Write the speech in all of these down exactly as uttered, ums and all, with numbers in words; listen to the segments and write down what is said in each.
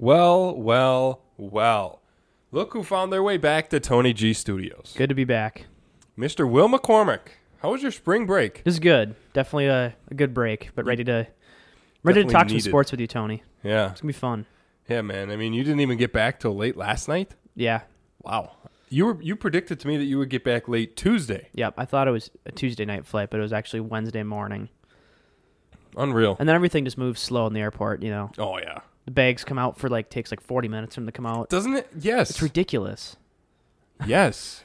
Well, well, well. Look who found their way back to Tony G Studios. Good to be back. Mister Will McCormick, how was your spring break? It was good. Definitely a, a good break, but ready to ready Definitely to talk needed. some sports with you, Tony. Yeah. It's going to be fun. Yeah, man. I mean, you didn't even get back till late last night? Yeah. Wow. You were you predicted to me that you would get back late Tuesday. Yep. I thought it was a Tuesday night flight, but it was actually Wednesday morning. Unreal. And then everything just moves slow in the airport, you know. Oh, yeah. The bags come out for like, takes like forty minutes for them to come out. Doesn't it? Yes. It's ridiculous. Yes.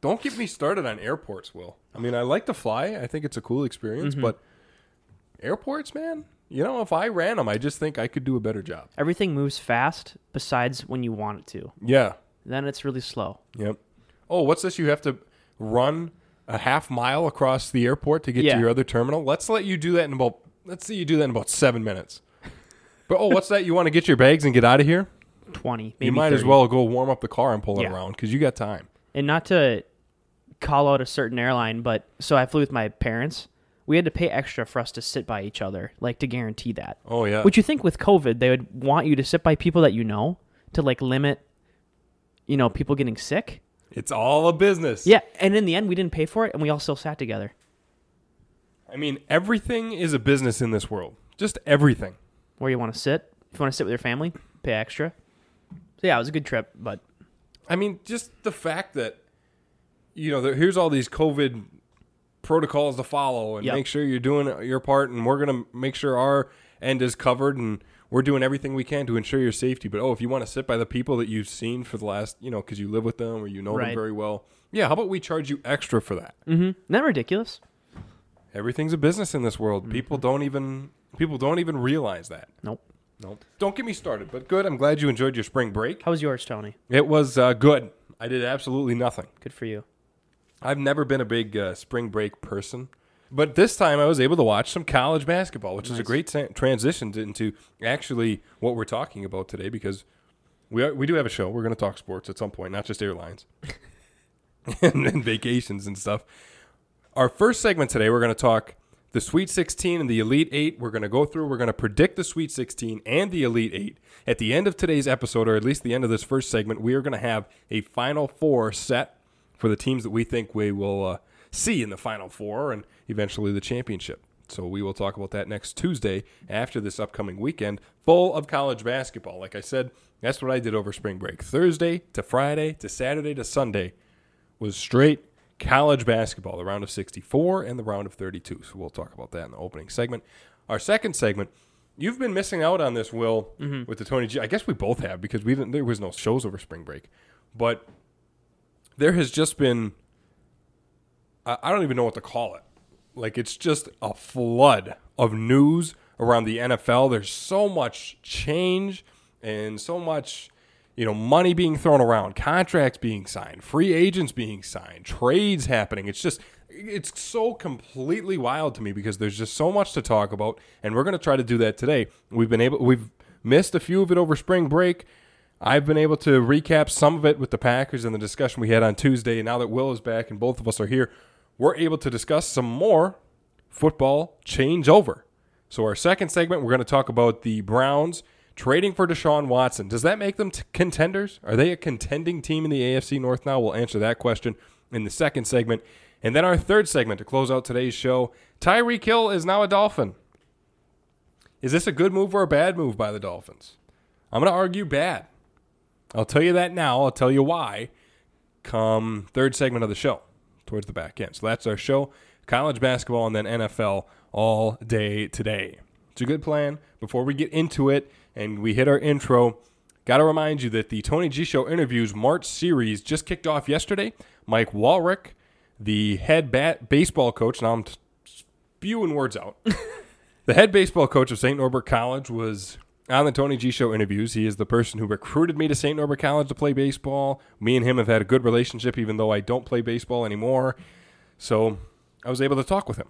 Don't get me started on airports, Will. I mean, I like to fly. I think it's a cool experience, mm-hmm. but airports, man, you know, if I ran them, I just think I could do a better job. Everything moves fast besides when you want it to. Yeah. Then it's really slow. Yep. Oh, what's this? You have to run a half mile across the airport to get yeah. to your other terminal? Let's let you do that in about, let's see you do that in about seven minutes. But, oh, what's that? You want to get your bags and get out of here? twenty, maybe You might thirty. As well go warm up the car and pull yeah. it around because you got time. And not to call out a certain airline, but so I flew with my parents. We had to pay extra for us to sit by each other, like to guarantee that. Oh, yeah. Which you think with COVID, they would want you to sit by people that you know to like limit, you know, people getting sick. It's all a business. Yeah. And in the end, we didn't pay for it and we all still sat together. I mean, everything is a business in this world. Just everything. Where you want to sit. If you want to sit with your family, pay extra. So, yeah, it was a good trip, but. I mean, just the fact that, you know, here's all these COVID protocols to follow and yep. make sure you're doing your part, and we're going to make sure our end is covered, and we're doing everything we can to ensure your safety. But, oh, if you want to sit by the people that you've seen for the last, you know, because you live with them or you know right. them very well, yeah, how about we charge you extra for that? Mm-hmm. Isn't that ridiculous? Everything's a business in this world. Mm-hmm. People don't even people don't even realize that. Nope. Nope. Don't get me started, but good. I'm glad you enjoyed your spring break. How was yours, Tony? It was uh, good. I did absolutely nothing. Good for you. I've never been a big uh, spring break person, but this time I was able to watch some college basketball, which nice. is a great sa- transition to, into actually what we're talking about today, because we are, we do have a show. We're going to talk sports at some point, not just airlines and, and vacations and stuff. Our first segment today, we're going to talk the Sweet sixteen and the Elite Eight. We're going to go through. We're going to predict the Sweet sixteen and the Elite Eight. At the end of today's episode, or at least the end of this first segment, we are going to have a Final Four set for the teams that we think we will uh, see in the Final Four and eventually the championship. So we will talk about that next Tuesday after this upcoming weekend full of college basketball. Like I said, that's what I did over spring break. Thursday to Friday to Saturday to Sunday was straight college basketball, the round of sixty-four and the round of thirty-two. So we'll talk about that in the opening segment. Our second segment, you've been missing out on this, Will, mm-hmm. with the Tony G. I guess we both have because we didn't. There was no shows over spring break. But there has just been, I, I don't even know what to call it. Like, it's just a flood of news around the N F L. There's so much change and so much, you know, money being thrown around, contracts being signed, free agents being signed, trades happening. It's just, it's so completely wild to me because there's just so much to talk about, and we're going to try to do that today. We've been able, we've missed a few of it over spring break. I've been able to recap some of it with the Packers and the discussion we had on Tuesday. And now that Will is back and both of us are here, we're able to discuss some more football changeover. So our second segment, we're going to talk about the Browns trading for Deshaun Watson. Does that make them t- contenders? Are they a contending team in the A F C North now? We'll answer that question in the second segment. And then our third segment to close out today's show, Tyreek Hill is now a Dolphin. Is this a good move or a bad move by the Dolphins? I'm going to argue bad. I'll tell you that now. I'll tell you why come third segment of the show towards the back end. So that's our show, college basketball and then N F L all day today. It's a good plan. Before we get into it, and we hit our intro, got to remind you that the Tony G Show Interviews March series just kicked off yesterday. Mike Walrick, the head bat baseball coach, now I'm t- spewing words out. The head baseball coach of Saint Norbert College was on the Tony G Show Interviews. He is the person who recruited me to Saint Norbert College to play baseball. Me and him have had a good relationship, even though I don't play baseball anymore. So I was able to talk with him.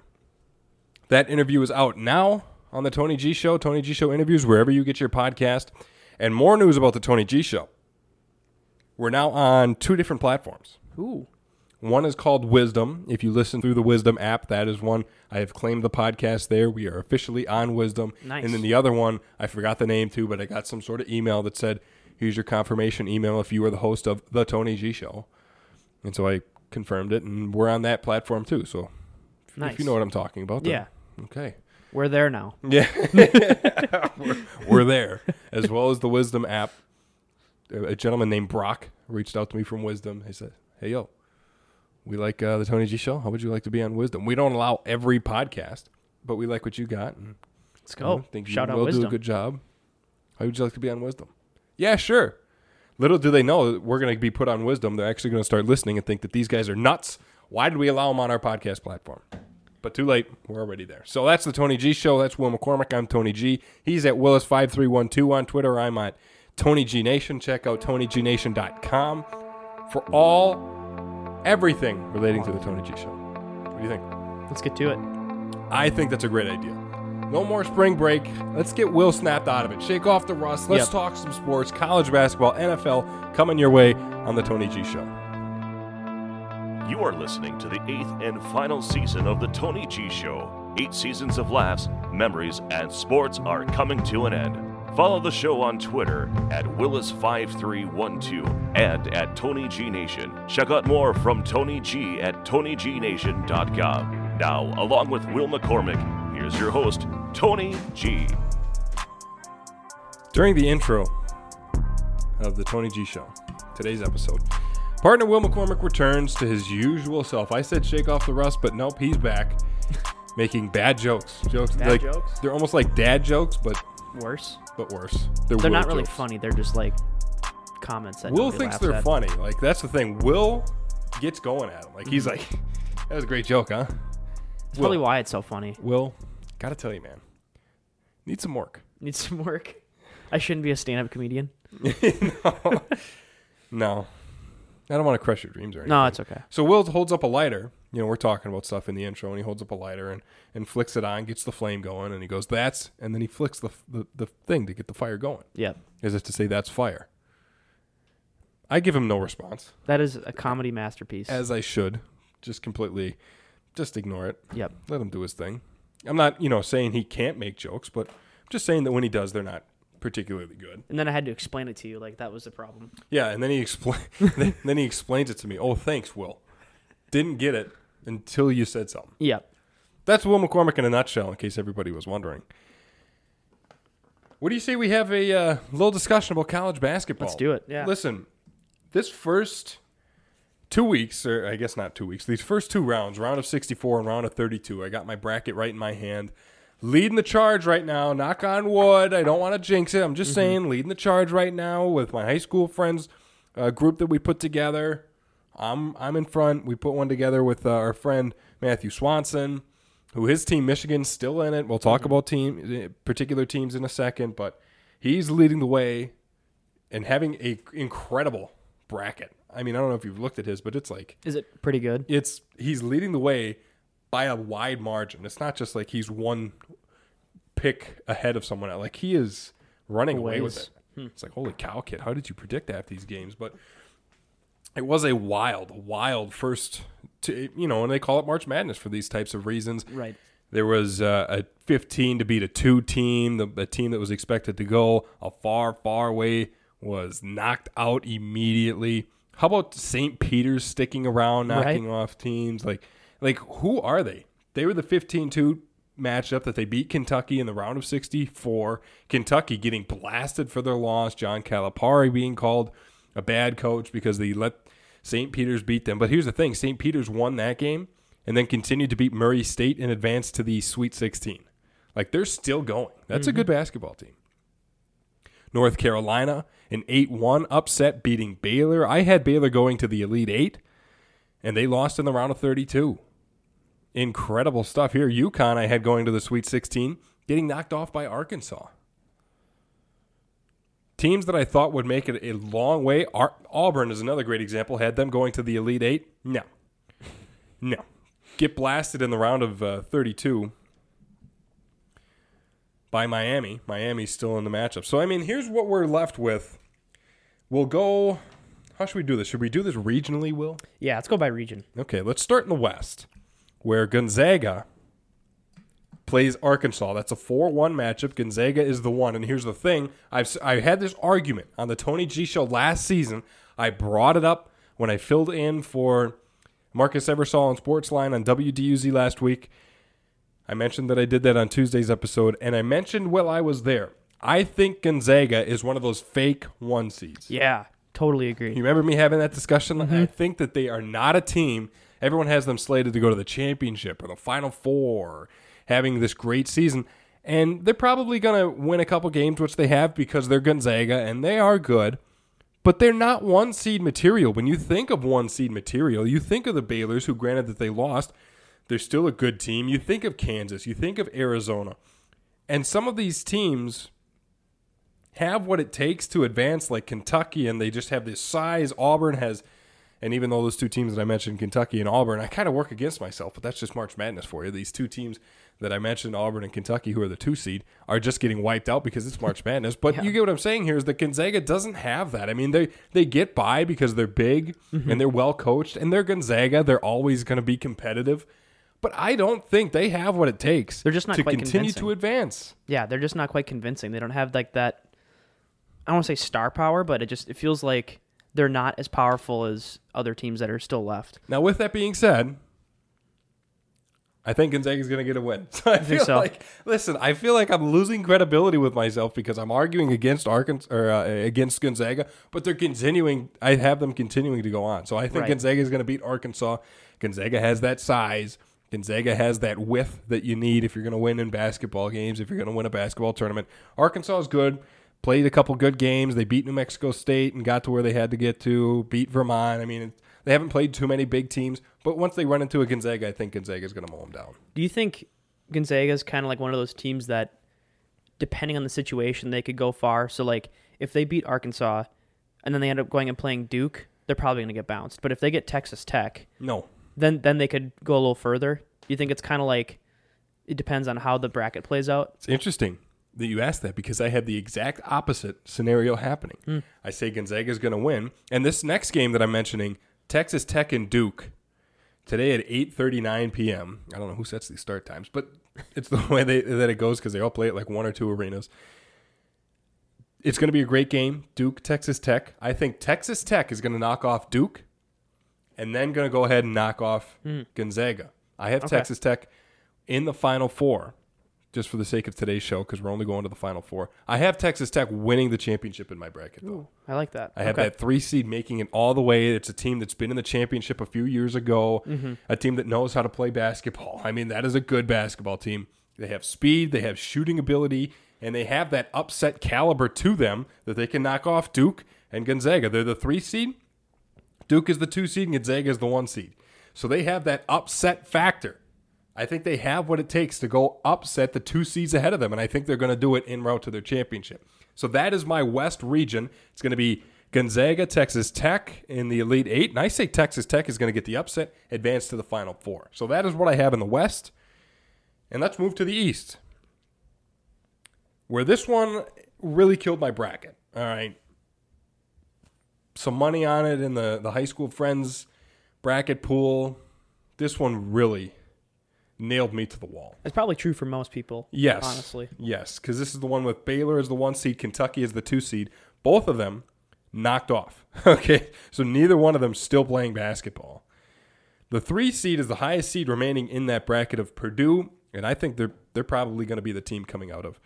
That interview is out now on the Tony G Show, Tony G Show Interviews, wherever you get your podcast. And more news about the Tony G Show. We're now on two different platforms. Ooh. One is called Wisdom. If you listen through the Wisdom app, that is one. I have claimed the podcast there. We are officially on Wisdom. Nice. And then the other one, I forgot the name too, but I got some sort of email that said, here's your confirmation email if you are the host of The Tony G Show. And so I confirmed it, and we're on that platform too. So if, nice. if you know what I'm talking about. Then, yeah. Okay. We're there now. Yeah. we're, we're there, as well as the Wisdom app. A gentleman named Brock reached out to me from Wisdom. He said, hey, yo, we like uh, the Tony G Show. How would you like to be on Wisdom? We don't allow every podcast, but we like what you got. And Let's go. I think Shout you out will Wisdom. Do a good job. How would you like to be on Wisdom? Yeah, sure. Little do they know that we're going to be put on Wisdom. They're actually going to start listening and think that these guys are nuts. Why did we allow them on our podcast platform? But too late. We're already there. So that's the Tony G Show. That's Will McCormick. I'm Tony G. He's at Willis five three one two on Twitter. I'm at Tony G Nation. Check out Tony G Nation dot com for all, everything relating to the Tony G Show. What do you think? Let's get to it. I think that's a great idea. No more spring break. Let's get Will snapped out of it. Shake off the rust. Let's yep. talk some sports, college basketball, N F L, coming your way on the Tony G Show. You are listening to the eighth and final season of The Tony G Show. Eight seasons of laughs, memories, and sports are coming to an end. Follow the show on Twitter at Willis five three one two and at Tony G Nation. Check out more from Tony G at Tony G Nation dot com. Now, along with Will McCormick, here's your host, Tony G. During the intro of The Tony G Show, today's episode, partner Will McCormick returns to his usual self. I said shake off the rust, but nope, he's back making bad jokes. Jokes bad like jokes? They're almost like dad jokes, but worse. But worse. They're, they're not really jokes. Funny. They're just like comments that Will thinks they're at. funny. Like that's the thing. Will gets going at him. Like he's like, that was a great joke, huh? That's Will. Probably why it's so funny. Will, gotta tell you, man, need some work. Need some work. I shouldn't be a stand-up comedian. no. no. I don't want to crush your dreams or anything. No, it's okay. So Will holds up a lighter. You know, we're talking about stuff in the intro, and he holds up a lighter and, and flicks it on, gets the flame going, and he goes, that's, and then he flicks the, the, the thing to get the fire going. Yeah. As if to say, that's fire. I give him no response. That is a comedy masterpiece. As I should. Just completely, just ignore it. Yep. Let him do his thing. I'm not, you know, saying he can't make jokes, but I'm just saying that when he does, they're not particularly good. And then I had to explain it to you, like that was the problem. Yeah, and then he explain then, then he explains it to me. Oh, thanks, Will. Didn't get it until you said something. Yep. That's Will McCormick in a nutshell, in case everybody was wondering. What do you say we have a uh, little discussion about college basketball? Let's do it. Yeah. Listen, this first two weeks, or I guess not two weeks, these first two rounds, round of sixty-four and round of thirty-two, I got my bracket right in my hand. Leading the charge right now, knock on wood. I don't want to jinx it. I'm just mm-hmm. saying, leading the charge right now with my high school friends uh, group that we put together. I'm I'm in front. We put one together with uh, our friend Matthew Swanson, who his team Michigan's still in it. We'll talk mm-hmm. about team particular teams in a second, but he's leading the way and having a incredible bracket. I mean, I don't know if you've looked at his, but it's like, is it pretty good? It's he's leading the way by a wide margin. It's not just like he's one pick ahead of someone else. Like he is running Always. away with it. Hmm. It's like, holy cow, kid! How did you predict that these games? But it was a wild, wild first. To, you know, and they call it March Madness for these types of reasons. Right. There was uh, a fifteen to beat a two team. The, the team that was expected to go a far, far way was knocked out immediately. How about Saint Peter's sticking around, knocking right. off teams like? Like, who are they? They were the fifteen two matchup that they beat Kentucky in the round of sixty-four. Kentucky getting blasted for their loss. John Calipari being called a bad coach because they let Saint Peter's beat them. But here's the thing. Saint Peter's won that game and then continued to beat Murray State and advanced to the Sweet sixteen. Like, they're still going. That's mm-hmm. a good basketball team. North Carolina, an eight one upset beating Baylor. I had Baylor going to the Elite Eight, and they lost in the round of thirty-two. Incredible stuff here. UConn, I had going to the Sweet sixteen, getting knocked off by Arkansas. Teams that I thought would make it a long way. Ar- Auburn is another great example. Had them going to the Elite Eight. No. No. Get blasted in the round of uh, thirty-two by Miami. Miami's still in the matchup. So, I mean, here's what we're left with. We'll go... How should we do this? Should we do this regionally, Will? Yeah, let's go by region. Okay, let's start in the West, where Gonzaga plays Arkansas. That's a four one matchup. Gonzaga is the one. And here's the thing. I've I had this argument on the Tony G show last season. I brought it up when I filled in for Marcus Eversole on Sportsline on W D U Z last week. I mentioned that I did that on Tuesday's episode, and I mentioned while I was there, I think Gonzaga is one of those fake one seeds. Yeah, totally agree. You remember me having that discussion? Mm-hmm. I think that they are not a team. Everyone has them slated to go to the championship or the Final Four, having this great season. And they're probably going to win a couple games, which they have because they're Gonzaga, and they are good. But they're not one seed material. When you think of one seed material, you think of the Baylors, who granted that they lost, they're still a good team. You think of Kansas. You think of Arizona. And some of these teams have what it takes to advance, like Kentucky, and they just have this size. Auburn has, and even though those two teams that I mentioned, Kentucky and Auburn, I kind of work against myself, but that's just March Madness for you. These two teams that I mentioned, Auburn and Kentucky, who are the two seed, are just getting wiped out because it's March Madness. But yeah. You get what I'm saying here is that Gonzaga doesn't have that. I mean, they, they get by because they're big mm-hmm. and they're well-coached, and they're Gonzaga. They're always going to be competitive. But I don't think they have what it takes they're just not to quite continue convincing. to advance. Yeah, they're just not quite convincing. They don't have like that, I don't want to say star power, but it just it feels like they're not as powerful as other teams that are still left. Now, with that being said, I think Gonzaga's going to get a win. So I, I feel so. like, listen, I feel like I'm losing credibility with myself because I'm arguing against Arkansas or uh, against Gonzaga, but they're continuing. I have them continuing to go on. So I think right. Gonzaga is going to beat Arkansas. Gonzaga has that size. Gonzaga has that width that you need if you're going to win in basketball games, if you're going to win a basketball tournament. Arkansas is good, played a couple good games. They beat New Mexico State and got to where they had to get to, beat Vermont. I mean, they haven't played too many big teams, but once they run into a Gonzaga, I think Gonzaga's going to mow them down. Do you think Gonzaga's kind of like one of those teams that, depending on the situation, they could go far? So, like, if they beat Arkansas and then they end up going and playing Duke, they're probably going to get bounced. But if they get Texas Tech... No. Then then they could go a little further. You think it's kind of like it depends on how the bracket plays out? It's interesting that you asked that because I had the exact opposite scenario happening. Mm. I say Gonzaga's going to win. And this next game that I'm mentioning, Texas Tech and Duke, today at eight thirty-nine p.m. I don't know who sets these start times, but it's the way they, that it goes because they all play at like one or two arenas. It's going to be a great game, Duke, Texas Tech. I think Texas Tech is going to knock off Duke. And then going to go ahead and knock off mm. Gonzaga. I have okay. Texas Tech in the Final Four, just for the sake of today's show, because we're only going to the Final Four. I have Texas Tech winning the championship in my bracket, though. Ooh, I like that. I okay. have that three seed making it all the way. It's a team that's been in the championship a few years ago, mm-hmm. a team that knows how to play basketball. I mean, that is a good basketball team. They have speed, they have shooting ability, and they have that upset caliber to them that they can knock off Duke and Gonzaga. They're the three seed. Duke is the two seed and Gonzaga is the one seed. So they have that upset factor. I think they have what it takes to go upset the two seeds ahead of them, and I think they're going to do it en route to their championship. So that is my West region. It's going to be Gonzaga, Texas Tech in the Elite Eight, and I say Texas Tech is going to get the upset, advance to the Final Four. So that is what I have in the West, and let's move to the East, where this one really killed my bracket. All right. Some money on it in the, the high school friends bracket pool. This one really nailed me to the wall. It's probably true for most people. Yes. Honestly. Yes, because this is the one with Baylor as the one seed, Kentucky as the two seed. Both of them knocked off. Okay, so neither one of them still playing basketball. The three seed is the highest seed remaining in that bracket of Purdue, and I think they're they're probably going to be the team coming out of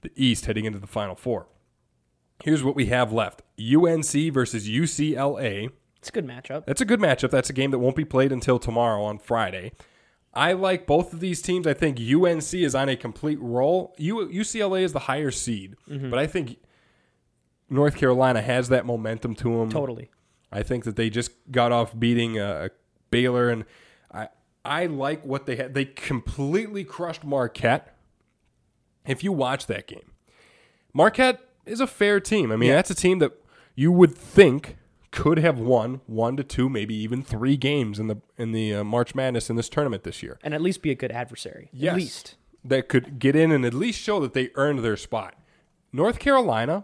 the East heading into the Final Four. Here's what we have left. U N C versus U C L A. It's a good matchup. That's a good matchup. That's a game that won't be played until tomorrow on Friday. I like both of these teams. I think U N C is on a complete roll. U C L A is the higher seed, mm-hmm. but I think North Carolina has that momentum to them. Totally. I think that they just got off beating uh, Baylor, and I I like what they had. They completely crushed Marquette. If you watch that game, Marquette is a fair team. I mean, yeah. that's a team that you would think could have won one to two, maybe even three games in the in the uh, March Madness in this tournament this year. And at least be a good adversary. Yes. At least. That could get in and at least show that they earned their spot. North Carolina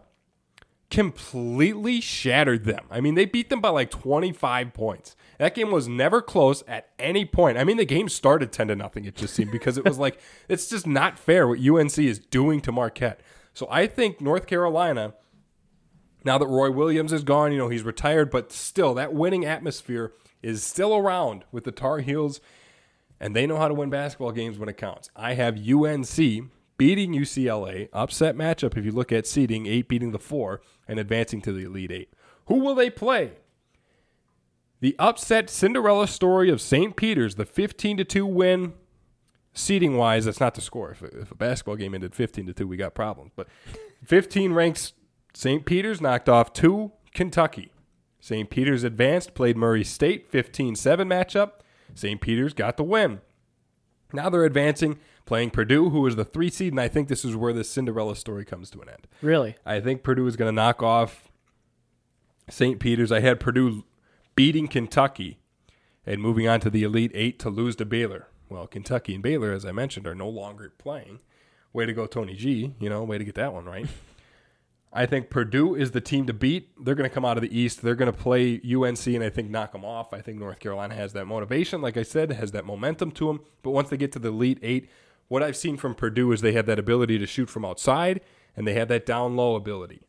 completely shattered them. I mean, they beat them by like twenty-five points. That game was never close at any point. I mean, the game started ten to nothing, it just seemed, because it was like, it's just not fair what U N C is doing to Marquette. So I think North Carolina, now that Roy Williams is gone, you know, he's retired, but still, that winning atmosphere is still around with the Tar Heels, and they know how to win basketball games when it counts. I have U N C beating U C L A, upset matchup if you look at seeding, eight beating the four, and advancing to the Elite Eight. Who will they play? The upset Cinderella story of Saint Peter's, the fifteen to two win. Seeding-wise, that's not the score. If, if a basketball game ended fifteen to two, we got problems. But fifteen ranks Saint Peter's knocked off two Kentucky. Saint Peter's advanced, played Murray State, fifteen seven matchup. Saint Peter's got the win. Now they're advancing, playing Purdue, who is the three seed, and I think this is where this Cinderella story comes to an end. Really? I think Purdue is going to knock off Saint Peter's. I had Purdue beating Kentucky and moving on to the Elite Eight to lose to Baylor. Well, Kentucky and Baylor, as I mentioned, are no longer playing. Way to go, Tony G. You know, way to get that one right. I think Purdue is the team to beat. They're going to come out of the East. They're going to play U N C and I think knock them off. I think North Carolina has that motivation, like I said, has that momentum to them. But once they get to the Elite Eight, what I've seen from Purdue is they have that ability to shoot from outside and they have that down low ability.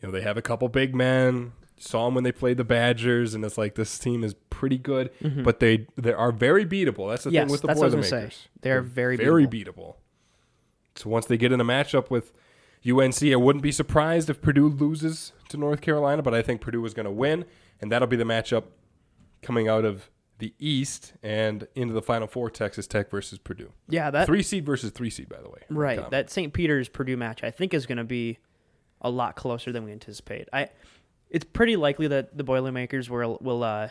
You know, they have a couple big men. Saw them when they played the Badgers, and it's like this team is pretty good, mm-hmm. but they they are very beatable. That's the yes, thing with the Boilermakers. They're, They're very, very beatable. beatable. So once they get in a matchup with U N C, I wouldn't be surprised if Purdue loses to North Carolina, but I think Purdue is going to win, and that'll be the matchup coming out of the East and into the Final Four, Texas Tech versus Purdue. Yeah, that three seed versus three seed, by the way. Right, Tom. That Saint Peter's-Purdue match I think is going to be a lot closer than we anticipate. I. It's pretty likely that the Boilermakers will will uh,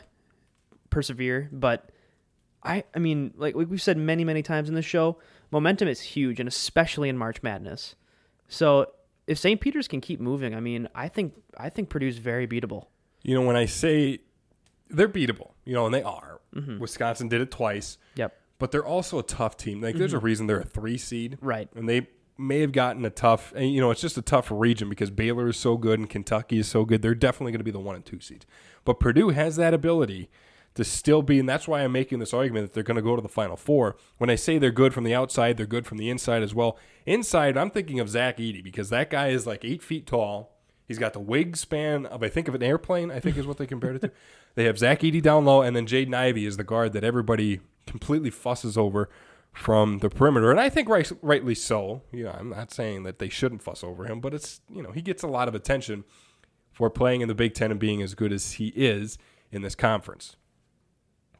persevere, but I I mean, like we've said many, many times in this show, momentum is huge, and especially in March Madness. So if Saint Peter's can keep moving, I mean, I think I think Purdue's very beatable. You know, when I say they're beatable, you know, and they are. Mm-hmm. Wisconsin did it twice. Yep. But they're also a tough team. Like, mm-hmm. there's a reason they're a three seed. Right. And they may have gotten a tough, and you know, it's just a tough region because Baylor is so good and Kentucky is so good. They're definitely going to be the one and two seeds. But Purdue has that ability to still be, and that's why I'm making this argument that they're going to go to the Final Four. When I say they're good from the outside, they're good from the inside as well. Inside, I'm thinking of Zach Edey because that guy is like eight feet tall. He's got the wingspan of, I think, of an airplane, I think is what they compared it to. They have Zach Edey down low, and then Jaden Ivey is the guard that everybody completely fusses over from the perimeter, and I think right, rightly so. You know, I'm not saying that they shouldn't fuss over him, but it's, you know, he gets a lot of attention for playing in the Big Ten and being as good as he is in this conference.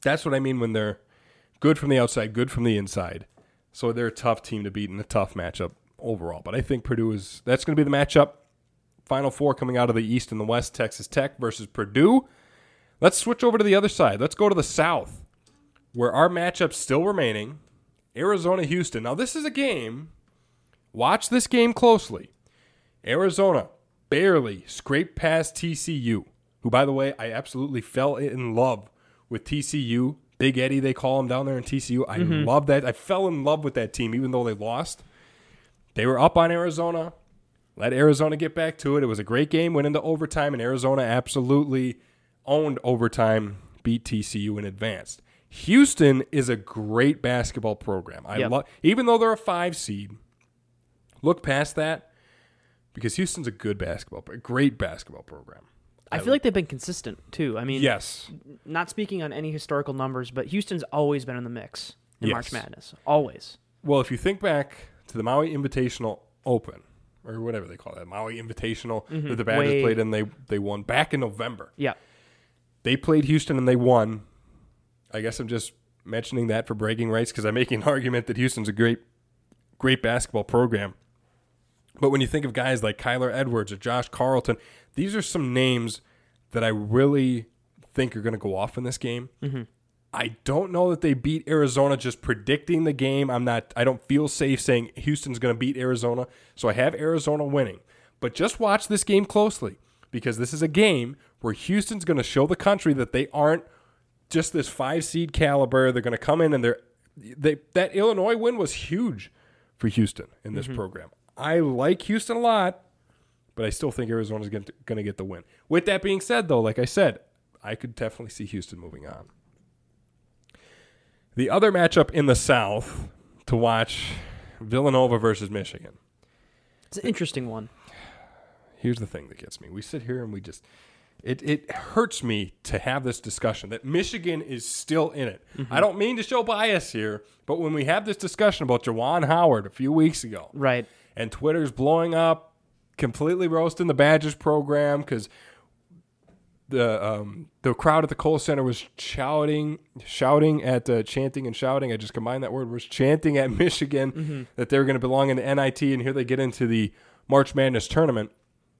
That's what I mean when they're good from the outside, good from the inside. So they're a tough team to beat in a tough matchup overall. But I think Purdue is, that's going to be the matchup. Final Four coming out of the East and the West, Texas Tech versus Purdue. Let's switch over to the other side. Let's go to the South, where our matchup's still remaining. Arizona, Houston. Now, this is a game. Watch this game closely. Arizona barely scraped past T C U, who, by the way, I absolutely fell in love with T C U. Big Eddie, they call him down there in T C U. I mm-hmm. love that. I fell in love with that team, even though they lost. They were up on Arizona. Let Arizona get back to it. It was a great game. Went into overtime, and Arizona absolutely owned overtime, beat T C U, and advanced. Houston is a great basketball program. I yep. love, even though they're a five seed, look past that because Houston's a good basketball, a great basketball program. I, I feel like they've been consistent too. I mean, yes. Not speaking on any historical numbers, but Houston's always been in the mix in yes. March Madness, always. Well, if you think back to the Maui Invitational Open or whatever they call that, Maui Invitational mm-hmm. that the Badgers Way. played and they they won back in November. Yeah, they played Houston and they won. I guess I'm just mentioning that for breaking rights because I'm making an argument that Houston's a great, great basketball program. But when you think of guys like Kyler Edwards or Josh Carlton, these are some names that I really think are going to go off in this game. Mm-hmm. I don't know that they beat Arizona. Just predicting the game, I'm not. I don't feel safe saying Houston's going to beat Arizona. So I have Arizona winning. But just watch this game closely because this is a game where Houston's going to show the country that they aren't just this five-seed caliber. They're going to come in, and they're they that Illinois win was huge for Houston in this mm-hmm. program. I like Houston a lot, but I still think Arizona's going to get the win. With that being said, though, like I said, I could definitely see Houston moving on. The other matchup in the South to watch, Villanova versus Michigan. It's an interesting one. Here's the thing that gets me. We sit here and we just... It it hurts me to have this discussion that Michigan is still in it. Mm-hmm. I don't mean to show bias here, but when we have this discussion about Juwan Howard a few weeks ago, right, and Twitter's blowing up, completely roasting the Badgers program because the um, the crowd at the Kohl Center was shouting, shouting at uh, chanting and shouting. I just combined that word. Was chanting at Michigan mm-hmm. that they were going to belong in the N I T, and here they get into the March Madness tournament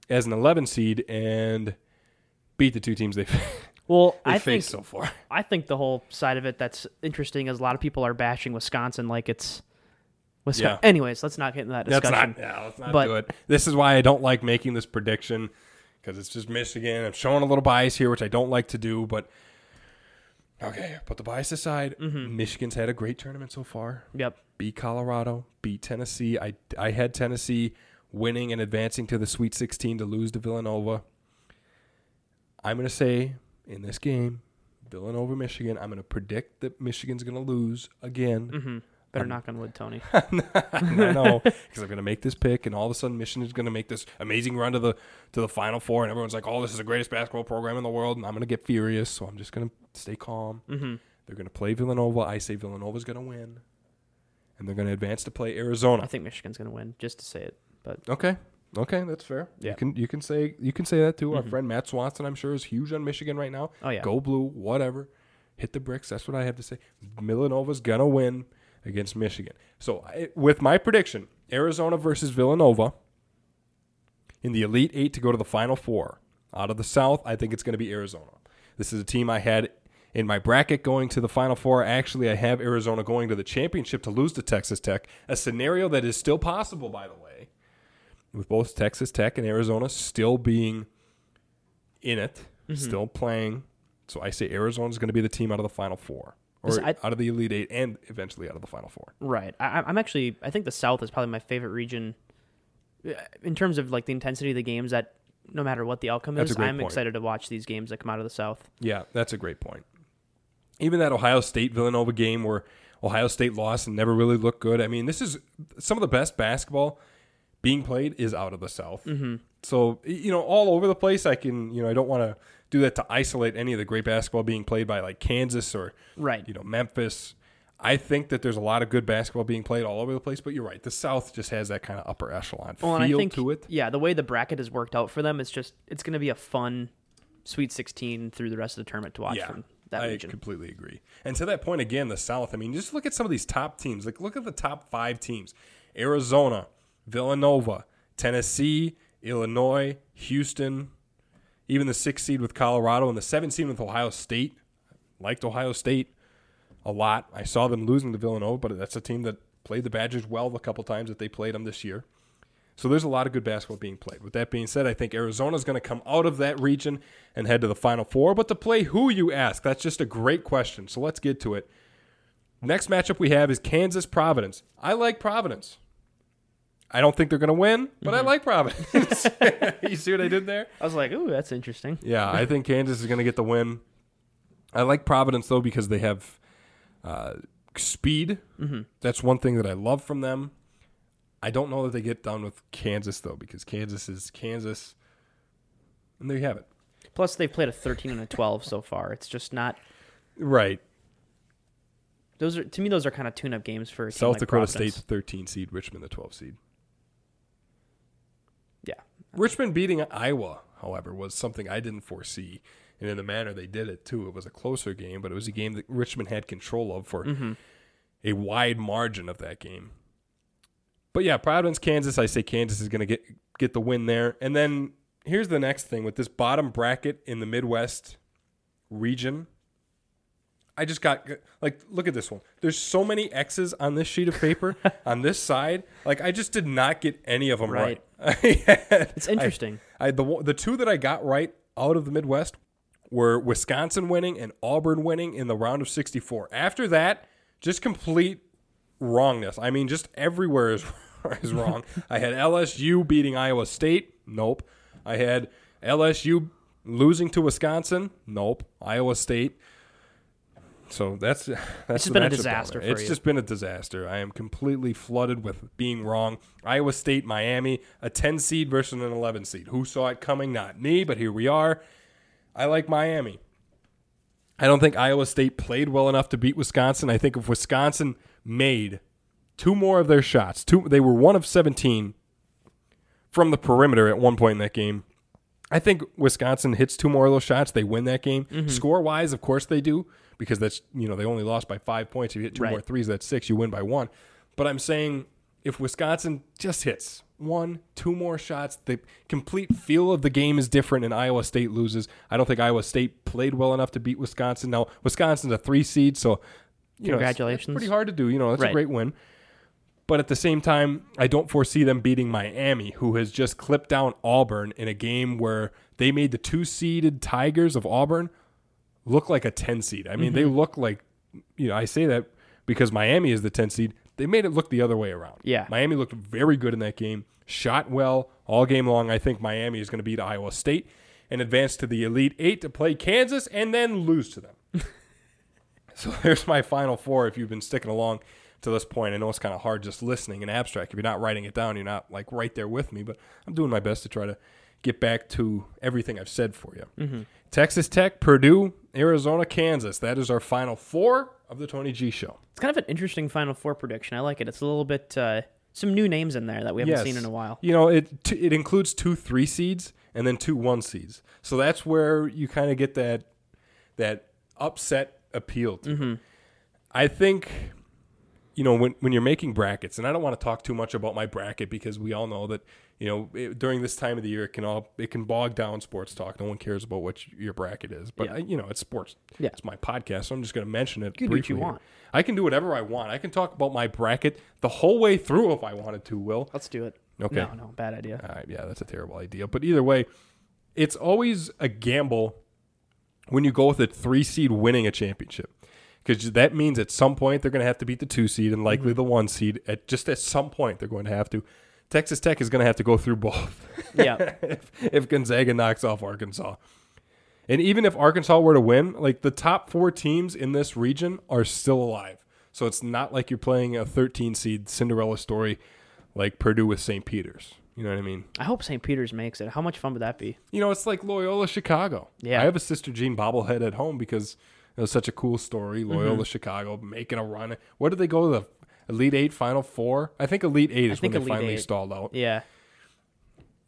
as an eleven seed and beat the two teams they've well, they I think so far. I think the whole side of it that's interesting is a lot of people are bashing Wisconsin like it's Wisconsin. Yeah. Anyways, let's not get into that discussion. That's not, yeah, let's not but, do it. This is why I don't like making this prediction because it's just Michigan. I'm showing a little bias here, which I don't like to do, but okay, put the bias aside. Mm-hmm. Michigan's had a great tournament so far. Yep. Beat Colorado, beat Tennessee. I, I had Tennessee winning and advancing to the Sweet sixteen to lose to Villanova. I'm going to say in this game, Villanova, Michigan, I'm going to predict that Michigan's going to lose again. Mm-hmm. Better I'm, knock on wood, Tony. I know, because I'm going to make this pick, and all of a sudden Michigan's going to make this amazing run to the to the Final Four, and everyone's like, oh, this is the greatest basketball program in the world, and I'm going to get furious, so I'm just going to stay calm. Mm-hmm. They're going to play Villanova. I say Villanova's going to win, and they're going to advance to play Arizona. I think Michigan's going to win, just to say it. But okay. Okay, that's fair. Yeah. You can you can say you can say that too. Mm-hmm. Our friend Matt Swanson, I'm sure, is huge on Michigan right now. Oh yeah, go blue, whatever, hit the bricks. That's what I have to say. Villanova's gonna win against Michigan. So I, with my prediction, Arizona versus Villanova in the Elite Eight to go to the Final Four out of the South. I think it's gonna be Arizona. This is a team I had in my bracket going to the Final Four. Actually, I have Arizona going to the championship to lose to Texas Tech, a scenario that is still possible, by the way, with both Texas Tech and Arizona still being in it, mm-hmm. still playing. So I say Arizona's going to be the team out of the Final Four, or I, out of the Elite Eight, and eventually out of the Final Four. Right. I, I'm actually, I think the South is probably my favorite region in terms of like the intensity of the games that no matter what the outcome that's is, I'm point. excited to watch these games that come out of the South. Yeah, that's a great point. Even that Ohio State-Villanova game where Ohio State lost and never really looked good. I mean, this is some of the best basketball being played is out of the South. Mm-hmm. So, you know, all over the place. I can, you know, I don't want to do that to isolate any of the great basketball being played by like Kansas or, right. you know, Memphis. I think that there's a lot of good basketball being played all over the place, but you're right. The South just has that kind of upper echelon well, feel think, to it. Yeah, the way the bracket has worked out for them, it's just, it's going to be a fun Sweet sixteen through the rest of the tournament to watch yeah, from that I region. I completely agree. And to that point, again, the South, I mean, just look at some of these top teams. Like, look at the top five teams. Arizona, Villanova, Tennessee, Illinois, Houston, even the sixth seed with Colorado and the seventh seed with Ohio State. Liked Ohio State a lot. I saw them losing to Villanova, but that's a team that played the Badgers well a couple times that they played them this year. So there's a lot of good basketball being played. With that being said, I think Arizona's going to come out of that region and head to the Final Four. But to play who, you ask, that's just a great question. So let's get to it. Next matchup we have is Kansas-Providence. I like Providence. I don't think they're going to win, but mm-hmm. I like Providence. You see what I did there? I was like, ooh, that's interesting. Yeah, I think Kansas is going to get the win. I like Providence, though, because they have uh, speed. Mm-hmm. That's one thing that I love from them. I don't know that they get done with Kansas, though, because Kansas is Kansas. And there you have it. Plus, they've played a thirteen and a twelve so far. It's just not... Right. Those are To me, those are kind of tune-up games for a team South like Dakota Providence. State, thirteen seed, Richmond, the twelve seed. Yeah. Richmond beating Iowa, however, was something I didn't foresee. And in the manner they did it, too, it was a closer game, but it was a game that Richmond had control of for mm-hmm. a wide margin of that game. But yeah, Providence, Kansas, I say Kansas is going to get get the win there. And then here's the next thing. With this bottom bracket in the Midwest region, I just got, like, look at this one. There's so many X's on this sheet of paper on this side. Like, I just did not get any of them right. right. had, it's interesting. I, I the the two that I got right out of the Midwest were Wisconsin winning and Auburn winning in the round of sixty-four. After that, just complete wrongness. I mean, just everywhere is, is wrong. I had L S U beating Iowa State. Nope. I had L S U losing to Wisconsin. Nope. Iowa State. So that's that's it's just been a disaster for you. It's just been a disaster. I am completely flooded with being wrong. Iowa State, Miami, a ten seed versus an eleven seed. Who saw it coming? Not me, but here we are. I like Miami. I don't think Iowa State played well enough to beat Wisconsin. I think if Wisconsin made two more of their shots, two they were one of seventeen from the perimeter at one point in that game. I think Wisconsin hits two more of those shots, they win that game. Mm-hmm. Score-wise, of course they do, because that's, you know, they only lost by five points. If you hit two right. more threes, that's six, you win by one. But I'm saying if Wisconsin just hits one, two more shots, the complete feel of the game is different, and Iowa State loses. I don't think Iowa State played well enough to beat Wisconsin. Now, Wisconsin's a three seed, so you Congratulations. know, it's pretty hard to do. You know, that's right. a great win. But at the same time, I don't foresee them beating Miami, who has just clipped down Auburn in a game where they made the two-seeded Tigers of Auburn look like a ten seed. I mean, mm-hmm. they look like, you know, I say that because Miami is the ten seed. They made it look the other way around. Yeah. Miami looked very good in that game, shot well all game long. I think Miami is going to beat Iowa State and advance to the Elite Eight to play Kansas and then lose to them. So there's my Final Four if you've been sticking along to this point. I know it's kind of hard just listening in abstract. If you're not writing it down, you're not like right there with me, but I'm doing my best to try to get back to everything I've said for you. Mm-hmm. Texas Tech, Purdue, Arizona, Kansas. That is our Final Four of the Tony G Show. It's kind of an interesting Final Four prediction. I like it. It's a little bit, uh, some new names in there that we haven't yes. seen in a while. You know, it t- it includes two three seeds and then two one seeds. So that's where you kind of get that that upset appeal to. Mm-hmm. I think, you know, when when you're making brackets, and I don't want to talk too much about my bracket because we all know that, you know, it, during this time of the year, it can all it can bog down sports talk. No one cares about what your bracket is, but yeah. I, you know, it's sports. Yeah. It's my podcast, so I'm just going to mention it briefly. You can do what you want. I can do whatever I want. I can talk about my bracket the whole way through if I wanted to. Will, let's do it. Okay. No, no, bad idea. All right, yeah, that's a terrible idea. But either way, it's always a gamble when you go with a three seed winning a championship. Because that means at some point they're going to have to beat the two seed and likely mm-hmm. the one seed. At just at some point they're going to have to. Texas Tech is going to have to go through both. Yeah. if, if Gonzaga knocks off Arkansas, and even if Arkansas were to win, like the top four teams in this region are still alive. So it's not like you're playing a thirteen seed Cinderella story like Purdue with Saint Peter's. You know what I mean? I hope Saint Peter's makes it. How much fun would that be? You know, it's like Loyola Chicago. Yeah. I have a Sister Jean bobblehead at home because it was such a cool story. Loyola mm-hmm. Chicago making a run. Where did they go to the Elite Eight, Final Four? I think Elite Eight is when they Elite finally Eight. Stalled out. Yeah.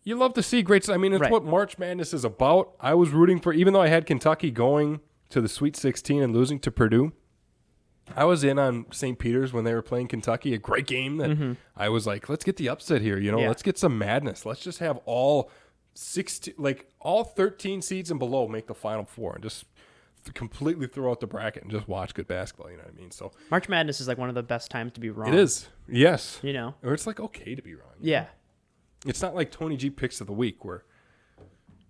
You love to see great. I mean, it's right. what March Madness is about. I was rooting for, even though I had Kentucky going to the Sweet sixteen and losing to Purdue, I was in on Saint Peter's when they were playing Kentucky, a great game that mm-hmm. I was like, let's get the upset here. You know, yeah. let's get some madness. Let's just have all sixteen, like all thirteen seeds and below make the Final Four and just completely throw out the bracket and just watch good basketball. You know what I mean? So March Madness is like one of the best times to be wrong. It is. Yes. You know, or it's like okay to be wrong. Yeah. Know? It's not like Tony G Picks of the Week where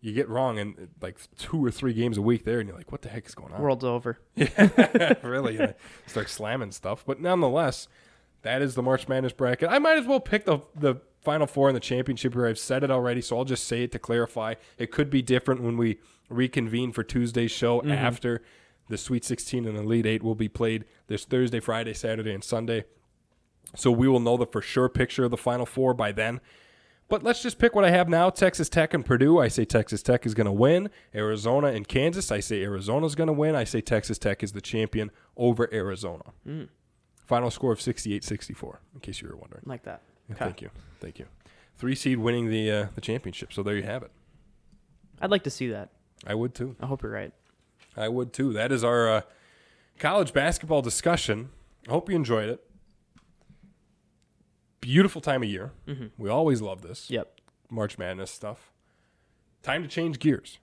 you get wrong in like two or three games a week there and you're like, what the heck is going on? World's over. Yeah, really. And I start slamming stuff. But nonetheless, that is the March Madness bracket. I might as well pick the the Final Four in the championship here. I've said it already, so I'll just say it to clarify. It could be different when we reconvene for Tuesday's show mm-hmm. after the Sweet sixteen and Elite Eight will be played this Thursday, Friday, Saturday, and Sunday. So we will know the for sure picture of the Final Four by then. But let's just pick what I have now, Texas Tech and Purdue. I say Texas Tech is going to win. Arizona and Kansas, I say Arizona is going to win. I say Texas Tech is the champion over Arizona. Mm. Final score of sixty-eight sixty-four, in case you were wondering. Like that. Okay. Thank you. Thank you. Three seed winning the uh, the championship. So there you have it. I'd like to see that. I would too. I hope you're right. I would too. That is our uh, college basketball discussion. I hope you enjoyed it. Beautiful time of year. Mm-hmm. We always love this. Yep. March Madness stuff. Time to change gears.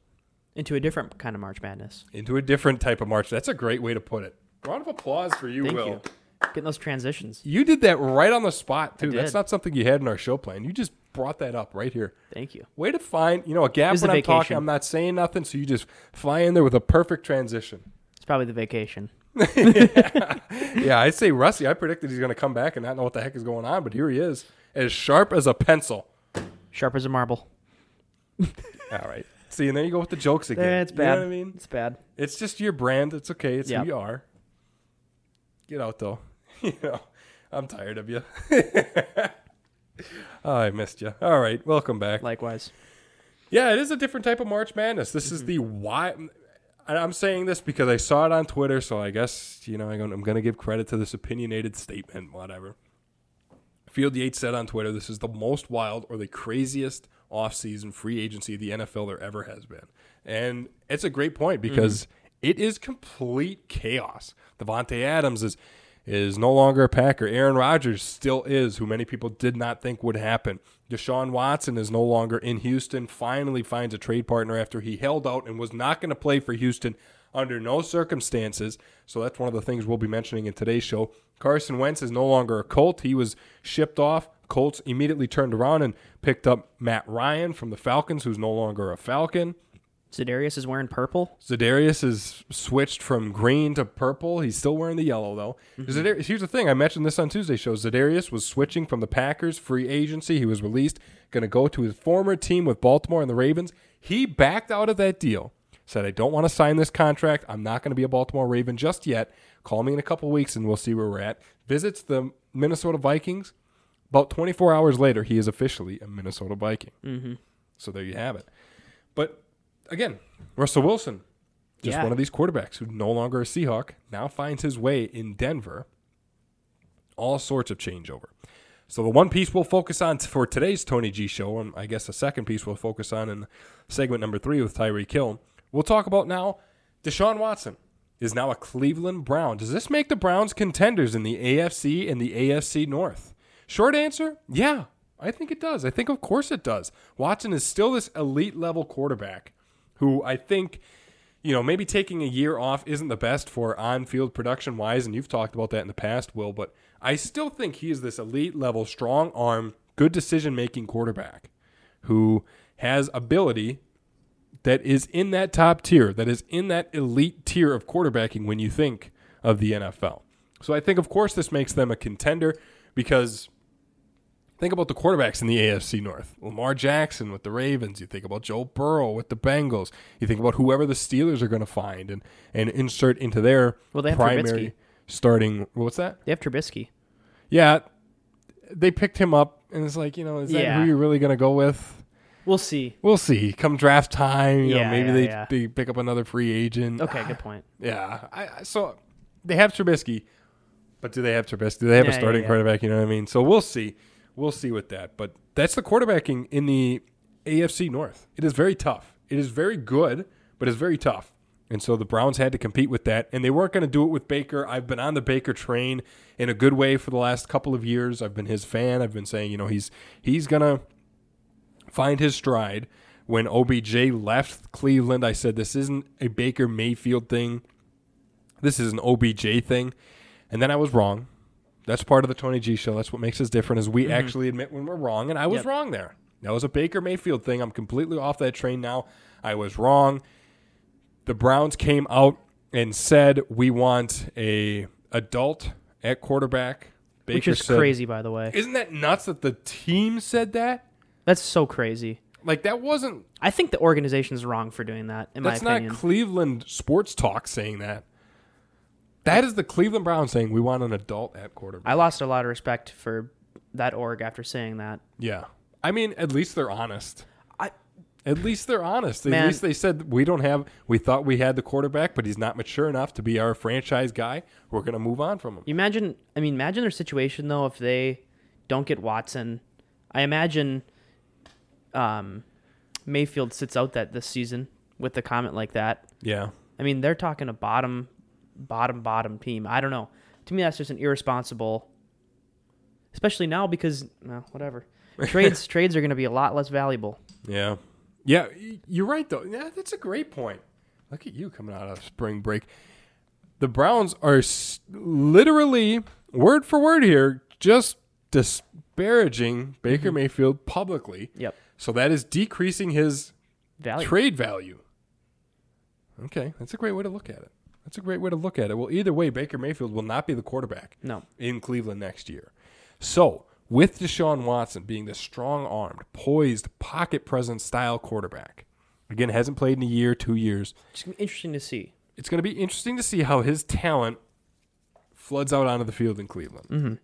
Into a different kind of March Madness. Into a different type of March. That's a great way to put it. Round of applause for you, Thank Will. You. Getting those transitions. You did that right on the spot, too. That's not something you had in our show plan. You just brought that up right here. Thank you. Way to find, you know, a gap when I'm vacation. talking. I'm not saying nothing, so you just fly in there with a perfect transition. It's probably the vacation. yeah. yeah, I say Rusty. I predicted he's going to come back and not know what the heck is going on, but here he is, as sharp as a pencil. Sharp as a marble. All right. See, and there you go with the jokes again. It's bad. You know what I mean? It's bad. It's just your brand. It's okay. It's yep. who you are. Get out, though. You know, I'm tired of you. Oh, I missed you. All right. Welcome back. Likewise. Yeah, it is a different type of March Madness. This mm-hmm. is the why. I'm saying this because I saw it on Twitter, so I guess, you know, I'm going to give credit to this opinionated statement, whatever. Field Yates said on Twitter, this is the most wild or the craziest offseason free agency the N F L there ever has been. And it's a great point because mm-hmm. it is complete chaos. Devontae Adams is is no longer a Packer. Aaron Rodgers still is, who many people did not think would happen. Deshaun Watson is no longer in Houston, finally finds a trade partner after he held out and was not going to play for Houston under no circumstances. So that's one of the things we'll be mentioning in today's show. Carson Wentz is no longer a Colt. He was shipped off. Colts immediately turned around and picked up Matt Ryan from the Falcons, who's no longer a Falcon. Za'Darius is wearing purple. Za'Darius is switched from green to purple. He's still wearing the yellow, though. Mm-hmm. Za'Darius, here's the thing. I mentioned this on Tuesday's show. Za'Darius was switching from the Packers, free agency. He was released, going to go to his former team with Baltimore and the Ravens. He backed out of that deal, said, I don't want to sign this contract. I'm not going to be a Baltimore Raven just yet. Call me in a couple weeks, and we'll see where we're at. Visits the Minnesota Vikings. About twenty-four hours later, he is officially a Minnesota Viking. Mm-hmm. So there you have it. But again, Russell Wilson, just yeah. one of these quarterbacks who no longer a Seahawk, now finds his way in Denver. All sorts of changeover. So the one piece we'll focus on for today's Tony G show, and I guess the second piece we'll focus on in segment number three with Tyreek Hill, we'll talk about now Deshaun Watson is now a Cleveland Brown. Does this make the Browns contenders in the A F C and the A F C North? Short answer, yeah, I think it does. I think of course it does. Watson is still this elite level quarterback who I think, you know, maybe taking a year off isn't the best for on-field production-wise, and you've talked about that in the past, Will, but I still think he is this elite-level, strong-arm, good decision-making quarterback who has ability that is in that top tier, that is in that elite tier of quarterbacking when you think of the N F L. So I think, of course, this makes them a contender because think about the quarterbacks in the A F C North. Lamar Jackson with the Ravens. You think about Joe Burrow with the Bengals. You think about whoever the Steelers are going to find and, and insert into their well, they have primary Trubisky. starting. What's that? They have Trubisky. Yeah. They picked him up, and it's like, you know, is that yeah. who you're really going to go with? We'll see. We'll see. Come draft time, you yeah, know, maybe yeah, they, yeah. they pick up another free agent. Okay, good point. Yeah. I, so they have Trubisky, but do they have Trubisky? Do they have yeah, a starting yeah, yeah. quarterback? You know what I mean? So we'll see. We'll see with that. But that's the quarterbacking in the A F C North. It is very tough. It is very good, but it's very tough. And so the Browns had to compete with that, and they weren't going to do it with Baker. I've been on the Baker train in a good way for the last couple of years. I've been his fan. I've been saying, you know, he's he's going to find his stride. When O B J left Cleveland, I said this isn't a Baker Mayfield thing. This is an O B J thing. And then I was wrong. That's part of the Tony G show. That's what makes us different is we mm-hmm. actually admit when we're wrong, and I was yep. wrong there. That was a Baker Mayfield thing. I'm completely off that train now. I was wrong. The Browns came out and said, we want a adult at quarterback. Baker Which is said, crazy, by the way. Isn't that nuts that the team said that? That's so crazy. Like, that wasn't... I think the organization's wrong for doing that, in my opinion. That's not Cleveland Sports Talk saying that. That is the Cleveland Browns saying we want an adult at quarterback. I lost a lot of respect for that org after saying that. Yeah. I mean, at least they're honest. I, at least they're honest. Man, at least they said we don't have, we thought we had the quarterback, but he's not mature enough to be our franchise guy. We're going to move on from him. You imagine, I mean, imagine their situation, though, if they don't get Watson. I imagine um, Mayfield sits out that this season with a comment like that. Yeah. I mean, they're talking a bottom... bottom, bottom team. I don't know. To me, that's just an irresponsible, especially now because, well, whatever. Trades trades are going to be a lot less valuable. Yeah. Yeah, you're right, though. Yeah, that's a great point. Look at you coming out of spring break. The Browns are s- literally, word for word here, just disparaging Baker mm-hmm. Mayfield publicly. Yep. So that is decreasing his value. Trade value. Okay, that's a great way to look at it. That's a great way to look at it. Well, either way, Baker Mayfield will not be the quarterback no. in Cleveland next year. So with Deshaun Watson being this strong-armed, poised, pocket-presence style quarterback. Again, hasn't played in a year, two years. It's going to be interesting to see. It's going to be interesting to see how his talent floods out onto the field in Cleveland. Mm-hmm.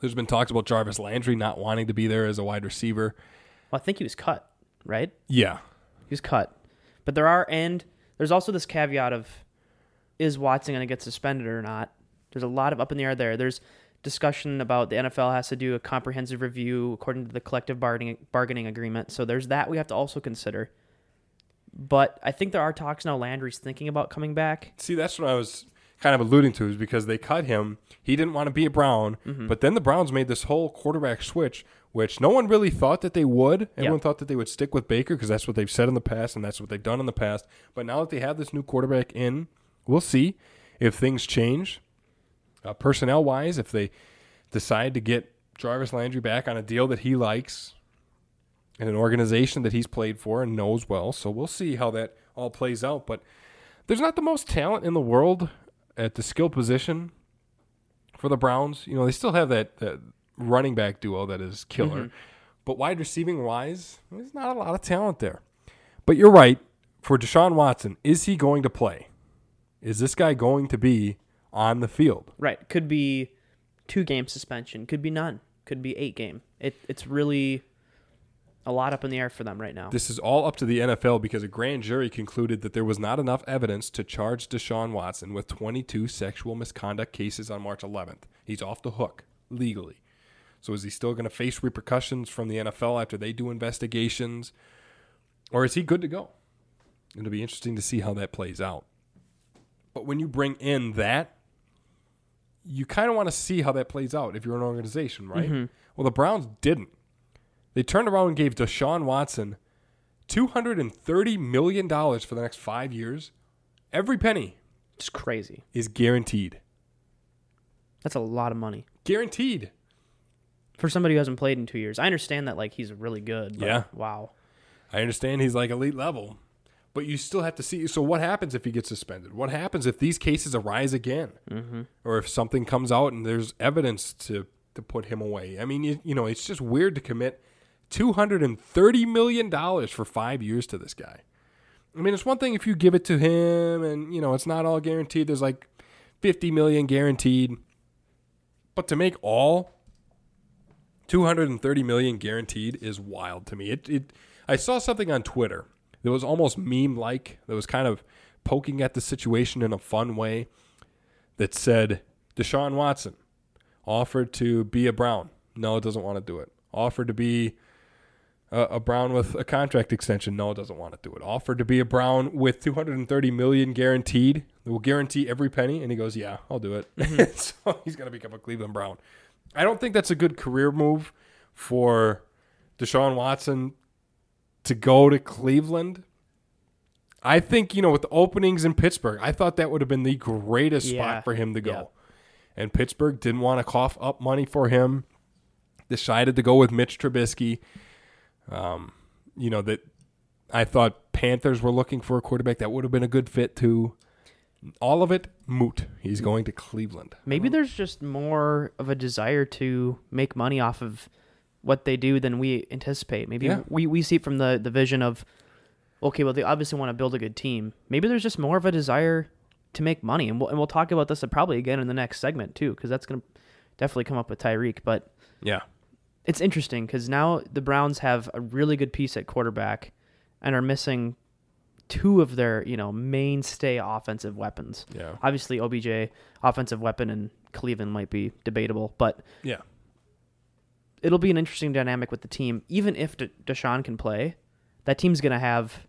There's been talks about Jarvis Landry not wanting to be there as a wide receiver. Well, I think he was cut, right? Yeah. He was cut. But there are, and there's also this caveat of, is Watson going to get suspended or not? There's a lot of up in the air there. There's discussion about the N F L has to do a comprehensive review according to the collective bargaining, bargaining agreement. So there's that we have to also consider. But I think there are talks now Landry's thinking about coming back. See, that's what I was kind of alluding to, is because they cut him. He didn't want to be a Brown. Mm-hmm. But then the Browns made this whole quarterback switch, which no one really thought that they would. Everyone yeah. thought that they would stick with Baker because that's what they've said in the past and that's what they've done in the past. But now that they have this new quarterback in, we'll see if things change. Uh, personnel-wise, if they decide to get Jarvis Landry back on a deal that he likes and an organization that he's played for and knows well. So we'll see how that all plays out. But there's not the most talent in the world at the skill position for the Browns. You know, they still have that, that running back duo that is killer. Mm-hmm. But wide receiving-wise, there's not a lot of talent there. But you're right. For Deshaun Watson, is he going to play? Is this guy going to be on the field? Right. Could be two-game suspension. Could be none. Could be eight-game. It, it's really a lot up in the air for them right now. This is all up to the N F L because a grand jury concluded that there was not enough evidence to charge Deshaun Watson with twenty-two sexual misconduct cases on March eleventh. He's off the hook legally. So is he still going to face repercussions from the N F L after they do investigations? Or is he good to go? It'll be interesting to see how that plays out. But when you bring in that, you kind of want to see how that plays out if you're an organization, right? Mm-hmm. Well, the Browns didn't. They turned around and gave Deshaun Watson two hundred thirty million dollars for the next five years. Every penny. It's crazy. Is guaranteed. That's a lot of money. Guaranteed. For somebody who hasn't played in two years. I understand that like he's really good. But yeah. Wow. I understand he's like elite level. But you still have to see. So what happens if he gets suspended? What happens if these cases arise again? Mm-hmm. Or if something comes out and there's evidence to, to put him away? I mean, you, you know, it's just weird to commit two hundred thirty million dollars for five years to this guy. I mean, it's one thing if you give it to him and, you know, it's not all guaranteed. There's like fifty million dollars guaranteed. But to make all two hundred thirty million dollars guaranteed is wild to me. It, it I saw something on Twitter. It was almost meme-like. That was kind of poking at the situation in a fun way that said, Deshaun Watson offered to be a Brown. No, doesn't want to do it. Offered to be a, a Brown with a contract extension. No, doesn't want to do it. Offered to be a Brown with two hundred thirty million dollars guaranteed. They will guarantee every penny. And he goes, yeah, I'll do it. Mm-hmm. So he's going to become a Cleveland Brown. I don't think that's a good career move for Deshaun Watson to go to Cleveland. I think, you know, with the openings in Pittsburgh, I thought that would have been the greatest yeah. spot for him to go. Yeah. And Pittsburgh didn't want to cough up money for him. Decided to go with Mitch Trubisky. Um, you know, that I thought Panthers were looking for a quarterback. That would have been a good fit too. All of it, moot. He's going to Cleveland. Maybe there's just more of a desire to make money off of what they do than we anticipate. Maybe yeah. we, we see it from the, the vision of, okay, well, they obviously want to build a good team. Maybe there's just more of a desire to make money. And we'll, and we'll talk about this probably again in the next segment too, because that's going to definitely come up with Tyreek. But yeah, it's interesting because now the Browns have a really good piece at quarterback and are missing two of their, you know, mainstay offensive weapons. Yeah. Obviously O B J, offensive weapon, and Cleveland might be debatable, but yeah. It'll be an interesting dynamic with the team. Even if De- Deshaun can play, that team's going to have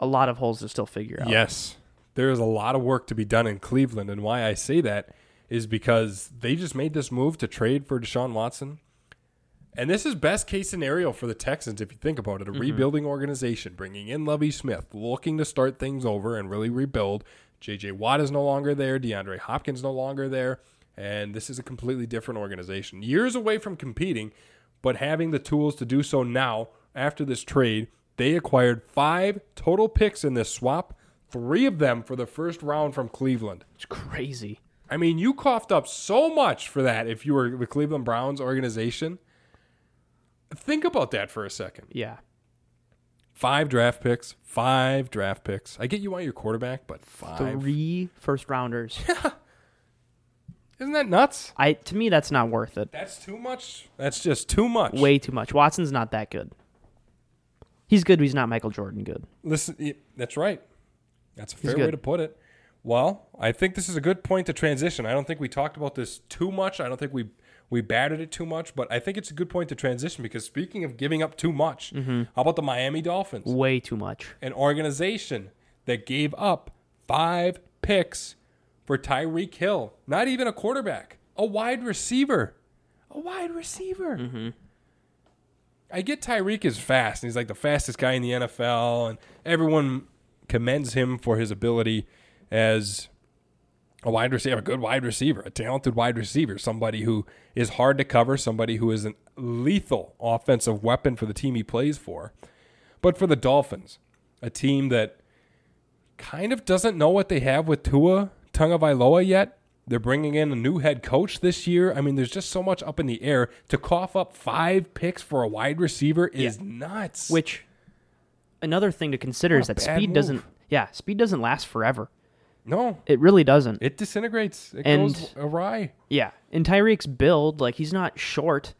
a lot of holes to still figure out. Yes. There is a lot of work to be done in Cleveland, and why I say that is because they just made this move to trade for Deshaun Watson. And this is best-case scenario for the Texans, if you think about it. A mm-hmm. rebuilding organization, bringing in Lovie Smith, looking to start things over and really rebuild. J J. Watt is no longer there. DeAndre Hopkins no longer there. And this is a completely different organization. Years away from competing, but having the tools to do so now after this trade. They acquired five total picks in this swap, three of them for the first round from Cleveland. It's crazy. I mean, you coughed up so much for that if you were the Cleveland Browns organization. Think about that for a second. Yeah. Five draft picks. Five draft picks. I get you want your quarterback, but five. Three first rounders. Yeah. Isn't that nuts? I to me, that's not worth it. That's too much. That's just too much. Way too much. Watson's not that good. He's good, but he's not Michael Jordan good. Listen, that's right. That's a fair way to put it. Well, I think this is a good point to transition. I don't think we talked about this too much. I don't think we we batted it too much, but I think it's a good point to transition because speaking of giving up too much, mm-hmm. how about the Miami Dolphins? Way too much. An organization that gave up five picks for Tyreek Hill. Not even a quarterback. A wide receiver. A wide receiver. Mm-hmm. I get Tyreek is fast, and he's like the fastest guy in the N F L, and everyone commends him for his ability as a wide receiver, a good wide receiver, a talented wide receiver, somebody who is hard to cover, somebody who is a lethal offensive weapon for the team he plays for. But for the Dolphins, a team that kind of doesn't know what they have with Tua Tagovailoa yet. They're bringing in a new head coach this year. I mean, there's just so much up in the air. To cough up five picks for a wide receiver is yeah. nuts. Which, another thing to consider is that speed move. doesn't, yeah, speed doesn't last forever. No. It really doesn't. It disintegrates. It and, goes awry. Yeah. And Tyreek's build, like, he's not short,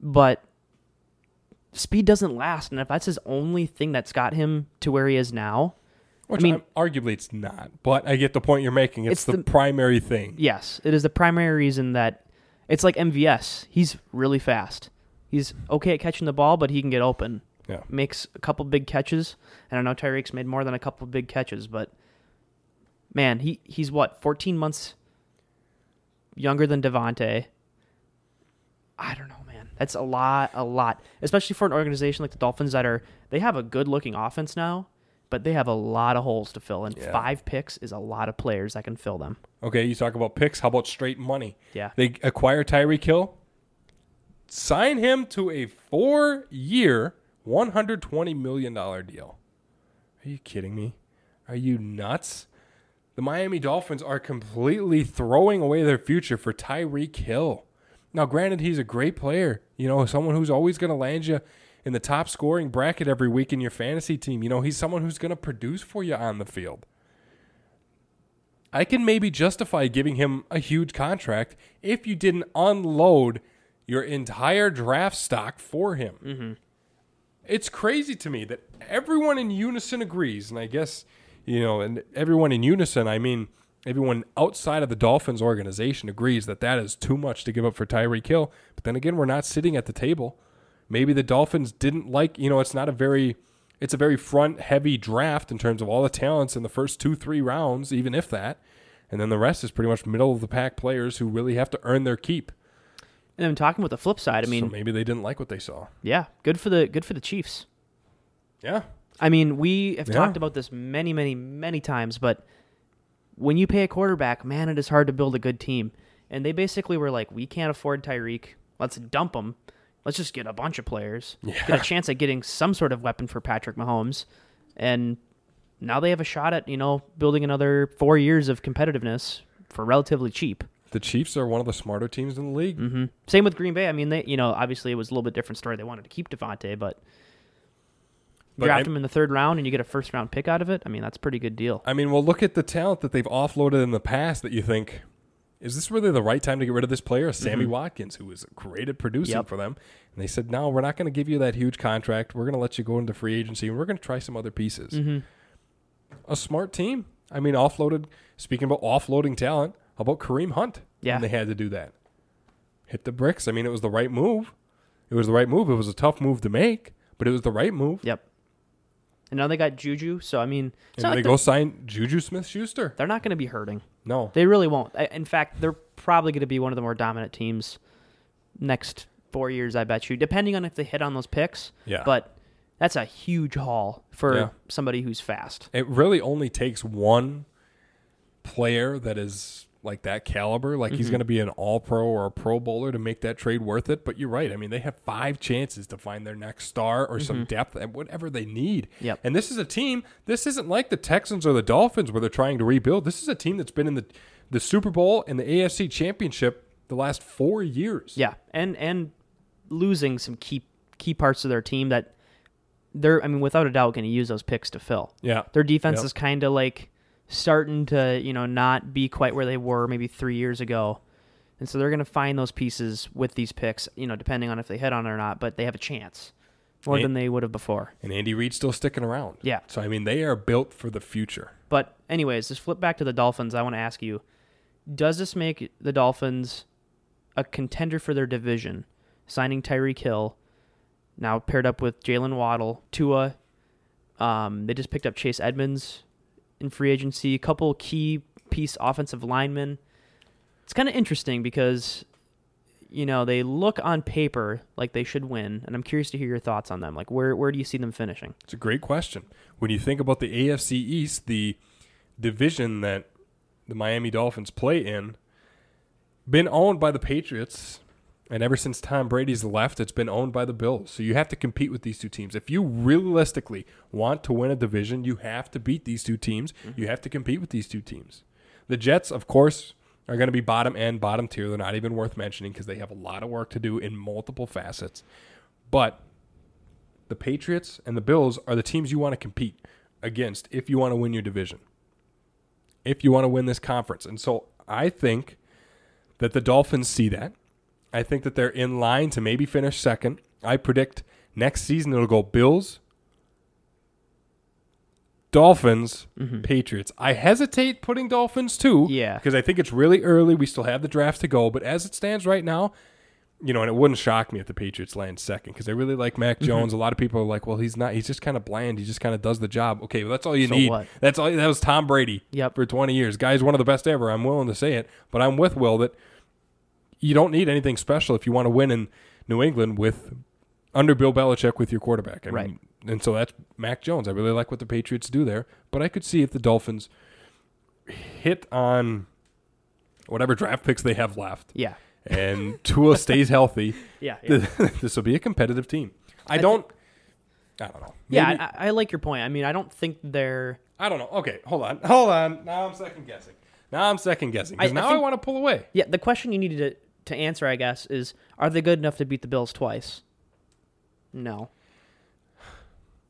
but speed doesn't last. And if that's his only thing that's got him to where he is now... Which I mean, I'm, arguably it's not, but I get the point you're making. It's, it's the, the primary thing. Yes, it is the primary reason that it's like M V S. He's really fast. He's okay at catching the ball, but he can get open. Yeah. Makes a couple big catches, and I know Tyreek's made more than a couple big catches, but man, he, he's what, fourteen months younger than Devontae? I don't know, man. That's a lot, a lot, especially for an organization like the Dolphins that are, they have a good-looking offense now. But they have a lot of holes to fill, and yeah. five picks is a lot of players that can fill them. Okay, you talk about picks. How about straight money? Yeah. They acquire Tyreek Hill, sign him to a four-year, one hundred twenty million dollars deal. Are you kidding me? Are you nuts? The Miami Dolphins are completely throwing away their future for Tyreek Hill. Now, granted, he's a great player, you know, someone who's always going to land you in the top scoring bracket every week in your fantasy team. You know, he's someone who's going to produce for you on the field. I can maybe justify giving him a huge contract if you didn't unload your entire draft stock for him. Mm-hmm. It's crazy to me that everyone in unison agrees, and I guess, you know, and everyone in unison, I mean, everyone outside of the Dolphins organization agrees that that is too much to give up for Tyreek Hill. But then again, we're not sitting at the table. Maybe the Dolphins didn't like, you know, it's not a very, it's a very front-heavy draft in terms of all the talents in the first two, three rounds, even if that. And then the rest is pretty much middle-of-the-pack players who really have to earn their keep. And I'm talking about the flip side. I mean, so maybe they didn't like what they saw. Yeah, good for the good for the Chiefs. Yeah. I mean, we have yeah. talked about this many, many, many times, but when you pay a quarterback, man, it is hard to build a good team. And they basically were like, we can't afford Tyreek. Let's dump him. Let's just get a bunch of players, yeah. get a chance at getting some sort of weapon for Patrick Mahomes, and now they have a shot at, you know, building another four years of competitiveness for relatively cheap. The Chiefs are one of the smarter teams in the league. Mm-hmm. Same with Green Bay. I mean, they, you know, obviously it was a little bit different story. They wanted to keep Devontae, but, but draft I'm, him in the third round and you get a first round pick out of it. I mean, that's a pretty good deal. I mean, well, look at the talent that they've offloaded in the past that you think, is this really the right time to get rid of this player? Sammy mm-hmm. Watkins, who was great at producing yep. for them. And they said, no, we're not going to give you that huge contract. We're going to let you go into free agency, and we're going to try some other pieces. Mm-hmm. A smart team. I mean, offloaded. Speaking about offloading talent, how about Kareem Hunt? Yeah. And they had to do that. Hit the bricks. I mean, it was the right move. It was the right move. It was a tough move to make, but it was the right move. Yep. And now they got Juju, so I mean... And like they go sign Juju Smith-Schuster. They're not going to be hurting. No. They really won't. In fact, they're probably going to be one of the more dominant teams next four years, I bet you, depending on if they hit on those picks. Yeah. But that's a huge haul for yeah. somebody who's fast. It really only takes one player that is like that caliber, like mm-hmm. he's going to be an all-pro or a pro bowler to make that trade worth it. But you're right. I mean, they have five chances to find their next star or mm-hmm. some depth and whatever they need. Yep. And this is a team, this isn't like the Texans or the Dolphins where they're trying to rebuild. This is a team that's been in the, the Super Bowl and the A F C Championship the last four years. Yeah, and and losing some key key parts of their team that they're, I mean, without a doubt, going to use those picks to fill. Yeah. Their defense yep. is kind of like starting to, you know, not be quite where they were maybe three years ago. And so they're going to find those pieces with these picks, you know, depending on if they hit on it or not, but they have a chance more and, than they would have before. And Andy Reid's still sticking around. Yeah. So, I mean, they are built for the future. But anyways, just flip back to the Dolphins. I want to ask you, does this make the Dolphins a contender for their division, signing Tyreek Hill, now paired up with Jalen Waddle, Tua? Um, they just picked up Chase Edmonds in free agency, a couple key piece offensive linemen. It's kind of interesting because, you know, they look on paper like they should win, and I'm curious to hear your thoughts on them. Like, where where do you see them finishing? It's a great question. When you think about the A F C East, the division that the Miami Dolphins play in, been owned by the Patriots, and ever since Tom Brady's left, it's been owned by the Bills. So you have to compete with these two teams. If you realistically want to win a division, you have to beat these two teams. Mm-hmm. You have to compete with these two teams. The Jets, of course, are going to be bottom end, bottom tier. They're not even worth mentioning because they have a lot of work to do in multiple facets. But the Patriots and the Bills are the teams you want to compete against if you want to win your division, if you want to win this conference. And so I think that the Dolphins see that. I think that they're in line to maybe finish second. I predict next season it'll go Bills, Dolphins, mm-hmm. Patriots. I hesitate putting Dolphins too, yeah, because I think it's really early. We still have the draft to go, but as it stands right now, you know, and it wouldn't shock me if the Patriots land second because I really like Mac Jones. Mm-hmm. A lot of people are like, "Well, he's not. He's just kind of bland. He just kind of does the job." Okay, well, that's all you so need. What? That's all. That was Tom Brady. Yep. For twenty years, guy's one of the best ever. I'm willing to say it, but I'm with Will that you don't need anything special if you want to win in New England with under Bill Belichick with your quarterback. I right. mean, and so that's Mac Jones. I really like what the Patriots do there, but I could see if the Dolphins hit on whatever draft picks they have left. Yeah. And Tua stays healthy. Yeah. yeah. This will be a competitive team. I, I don't th- I don't know. Maybe, yeah, I, I like your point. I mean, I don't think they're I don't know. Okay, hold on. Hold on. Now I'm second guessing. Now I'm second guessing. Because now I, think, I want to pull away. Yeah, the question you needed to to answer, I guess, is are they good enough to beat the Bills twice? No.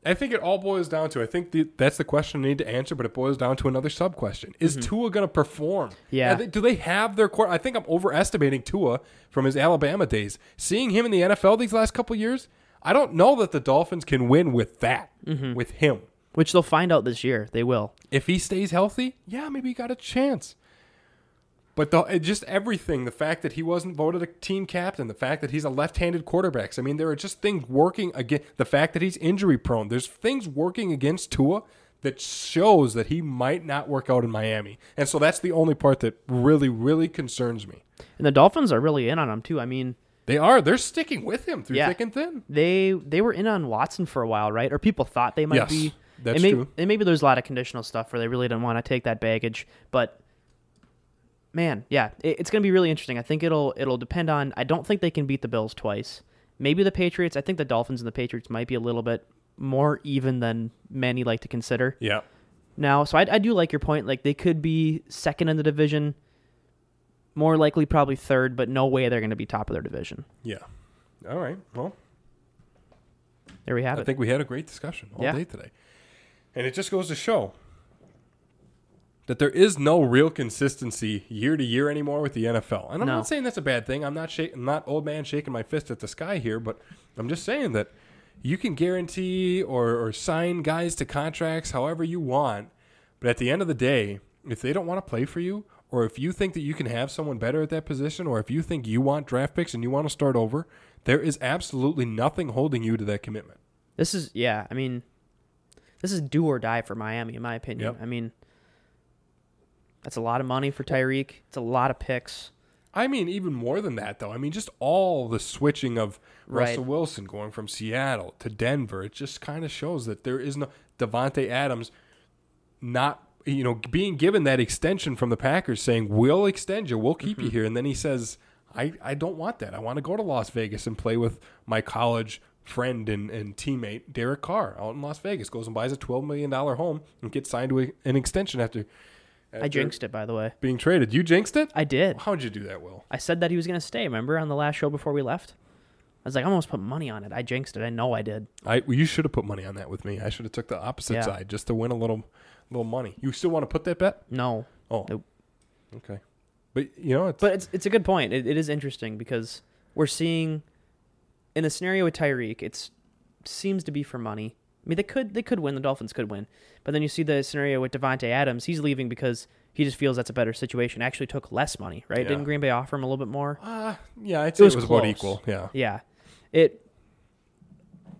I think it all boils down to, I think the, that's the question I need to answer, but it boils down to another sub-question. Is mm-hmm. Tua going to perform? Yeah. They, do they have their quarter? I think I'm overestimating Tua from his Alabama days. Seeing him in the N F L these last couple years, I don't know that the Dolphins can win with that, mm-hmm. with him. Which they'll find out this year. They will. If he stays healthy, yeah, maybe he got a chance. But the, just everything, the fact that he wasn't voted a team captain, the fact that he's a left-handed quarterback. I mean, there are just things working against the fact that he's injury-prone. There's things working against Tua that shows that he might not work out in Miami. And so that's the only part that really, really concerns me. And the Dolphins are really in on him, too. I mean, they are. They're sticking with him through yeah. thick and thin. They they were in on Watson for a while, right? Or people thought they might yes, be. That's and may, true. And maybe there's a lot of conditional stuff where they really didn't want to take that baggage, but... Man, yeah, it's going to be really interesting. I think it'll it'll depend on, I don't think they can beat the Bills twice. Maybe the Patriots. I think the Dolphins and the Patriots might be a little bit more even than many like to consider. Yeah. Now, so I, I do like your point. Like, they could be second in the division, more likely probably third, but no way they're going to be top of their division. Yeah. All right, well. There we have I it. I think we had a great discussion all yeah. day today. And it just goes to show that there is no real consistency year to year anymore with the N F L. And I'm no. not saying that's a bad thing. I'm not sh- I'm not old man shaking my fist at the sky here, but I'm just saying that you can guarantee or, or sign guys to contracts however you want, but at the end of the day, if they don't want to play for you, or if you think that you can have someone better at that position, or if you think you want draft picks and you want to start over, there is absolutely nothing holding you to that commitment. This is, yeah, I mean, this is do or die for Miami, in my opinion. Yep. I mean... That's a lot of money for Tyreek. It's a lot of picks. I mean, even more than that, though. I mean, just all the switching of right. Russell Wilson going from Seattle to Denver. It just kind of shows that there is no Devontae Adams not, you know, being given that extension from the Packers saying, we'll extend you, we'll keep mm-hmm. you here. And then he says, I, I don't want that. I want to go to Las Vegas and play with my college friend and, and teammate, Derek Carr, out in Las Vegas. Goes and buys a twelve million dollars home and gets signed to a, an extension after... After I jinxed it, by the way. Being traded. You jinxed it? I did. How'd you do that, Will? I said that he was going to stay, remember, on the last show before we left? was like, I almost put money on it. I jinxed it. I know I did. I well, you should have put money on that with me. I should have took the opposite yeah. side just to win a little little money. You still want to put that bet? No. Oh. Nope. Okay. But, you know, it's... But it's it's a good point. It, it is interesting because we're seeing, in a scenario with Tyreek, it seems to be for money. I mean, they could they could win. The Dolphins could win. But then you see the scenario with Devontae Adams. He's leaving because he just feels that's a better situation. Actually took less money, right? Yeah. Didn't Green Bay offer him a little bit more? Uh, yeah, I'd say it was, it was about equal. Yeah. Yeah. It...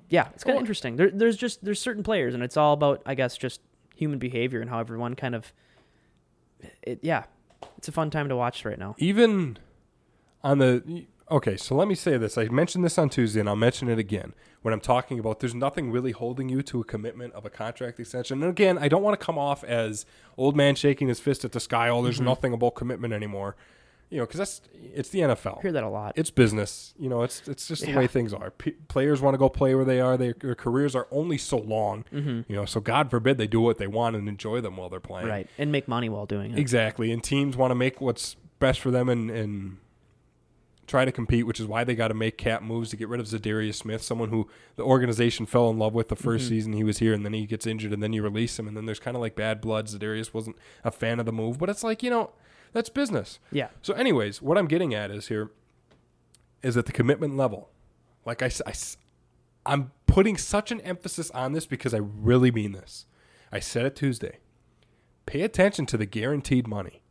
Yeah, it's kind of well, interesting. There, there's just... There's certain players, and it's all about, I guess, just human behavior and how everyone kind of... It, yeah. It's a fun time to watch right now. Even on the... Okay, so let me say this. I mentioned this on Tuesday, and I'll mention it again when I'm talking about there's nothing really holding you to a commitment of a contract extension. And again, I don't want to come off as old man shaking his fist at the sky, oh, there's mm-hmm. nothing about commitment anymore. You know, because that's it's the N F L. I hear that a lot. It's business. You know, it's it's just the yeah. way things are. P- players want to go play where they are. Their, their careers are only so long. Mm-hmm. You know, so God forbid they do what they want and enjoy them while they're playing. Right, and make money while doing it. Exactly, and teams want to make what's best for them and, and try to compete, which is why they got to make cap moves to get rid of Zadarius Smith, someone who the organization fell in love with the first mm-hmm. season he was here, and then he gets injured, and then you release him, and then there's kind of like bad blood. Zadarius wasn't a fan of the move, but it's like, you know... That's business. Yeah. So anyways, what I'm getting at is here is at the commitment level. Like I, I, I'm putting such an emphasis on this because I really mean this. I said it Tuesday. Pay attention to the guaranteed money.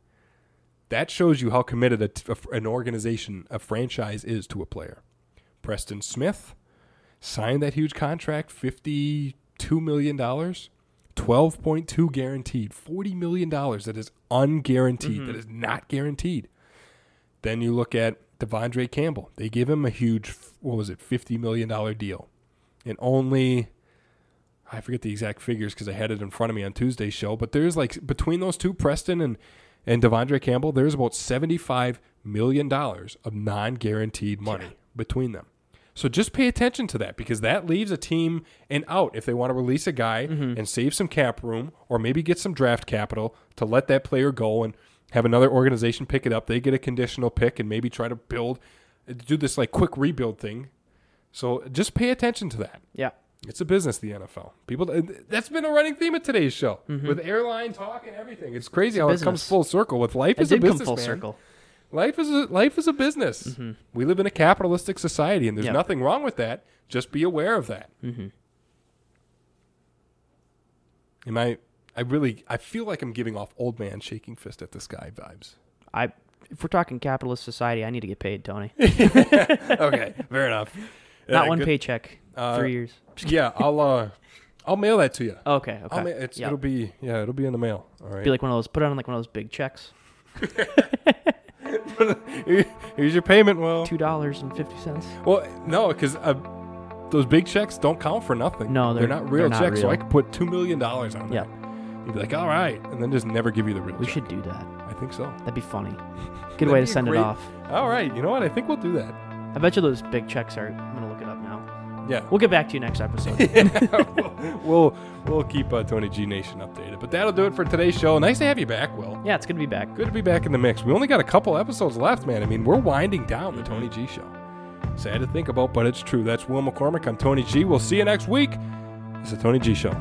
That shows you how committed a, a, an organization, a franchise is to a player. Preston Smith signed that huge contract, fifty-two million dollars. twelve point two guaranteed, forty million dollars that is unguaranteed, mm-hmm. that is not guaranteed. Then you look at Devondre Campbell. They give him a huge, what was it, fifty million dollars deal. And only, I forget the exact figures because I had it in front of me on Tuesday's show, but there's like, between those two, Preston and, and Devondre Campbell, there's about seventy-five million dollars of non-guaranteed money yeah. between them. So just pay attention to that because that leaves a team an out if they want to release a guy mm-hmm. and save some cap room or maybe get some draft capital to let that player go and have another organization pick it up. They get a conditional pick and maybe try to build, do this like quick rebuild thing. So just pay attention to that. Yeah. It's a business, the N F L. People, that's been a running theme of today's show mm-hmm. with airline talk and everything. It's crazy it's how business. It comes full circle with life it is a business, man. It did come full circle. Life is a, life is a business. Mm-hmm. We live in a capitalistic society, and there's yep. nothing wrong with that. Just be aware of that. Mm-hmm. Am I? I really. I feel like I'm giving off old man shaking fist at the sky vibes. I. If we're talking capitalist society, I need to get paid, Tony. Okay, fair enough. Not uh, one good, paycheck. Uh, three years. Yeah, I'll. Uh, I'll mail that to you. Okay. Okay. I'll ma- it's, yep. It'll be. Yeah, it'll be in the mail. All right. Be like one of those. Put it on like one of those big checks. Here's your payment, Will. two dollars and fifty cents. Well, no, because uh, those big checks don't count for nothing. No, they're, they're not real they're not checks, real. So I could put two million dollars on that. Yeah. You'd be like, all right, and then just never give you the real we check. We should do that. I think so. That'd be funny. Good way to send great... it off. All right. You know what? I think we'll do that. I bet you those big checks are... I'm going to look it up now. Yeah. We'll get back to you next episode. yeah, we'll, we'll, we'll keep uh, Tony G Nation updated. But that'll do it for today's show. Nice to have you back, Will. Yeah, it's good to be back. Good to be back in the mix. We only got a couple episodes left, man. I mean, we're winding down the Tony G Show. Sad to think about, but it's true. That's Will McCormick. I'm Tony G. We'll see you next week. It's the Tony G Show.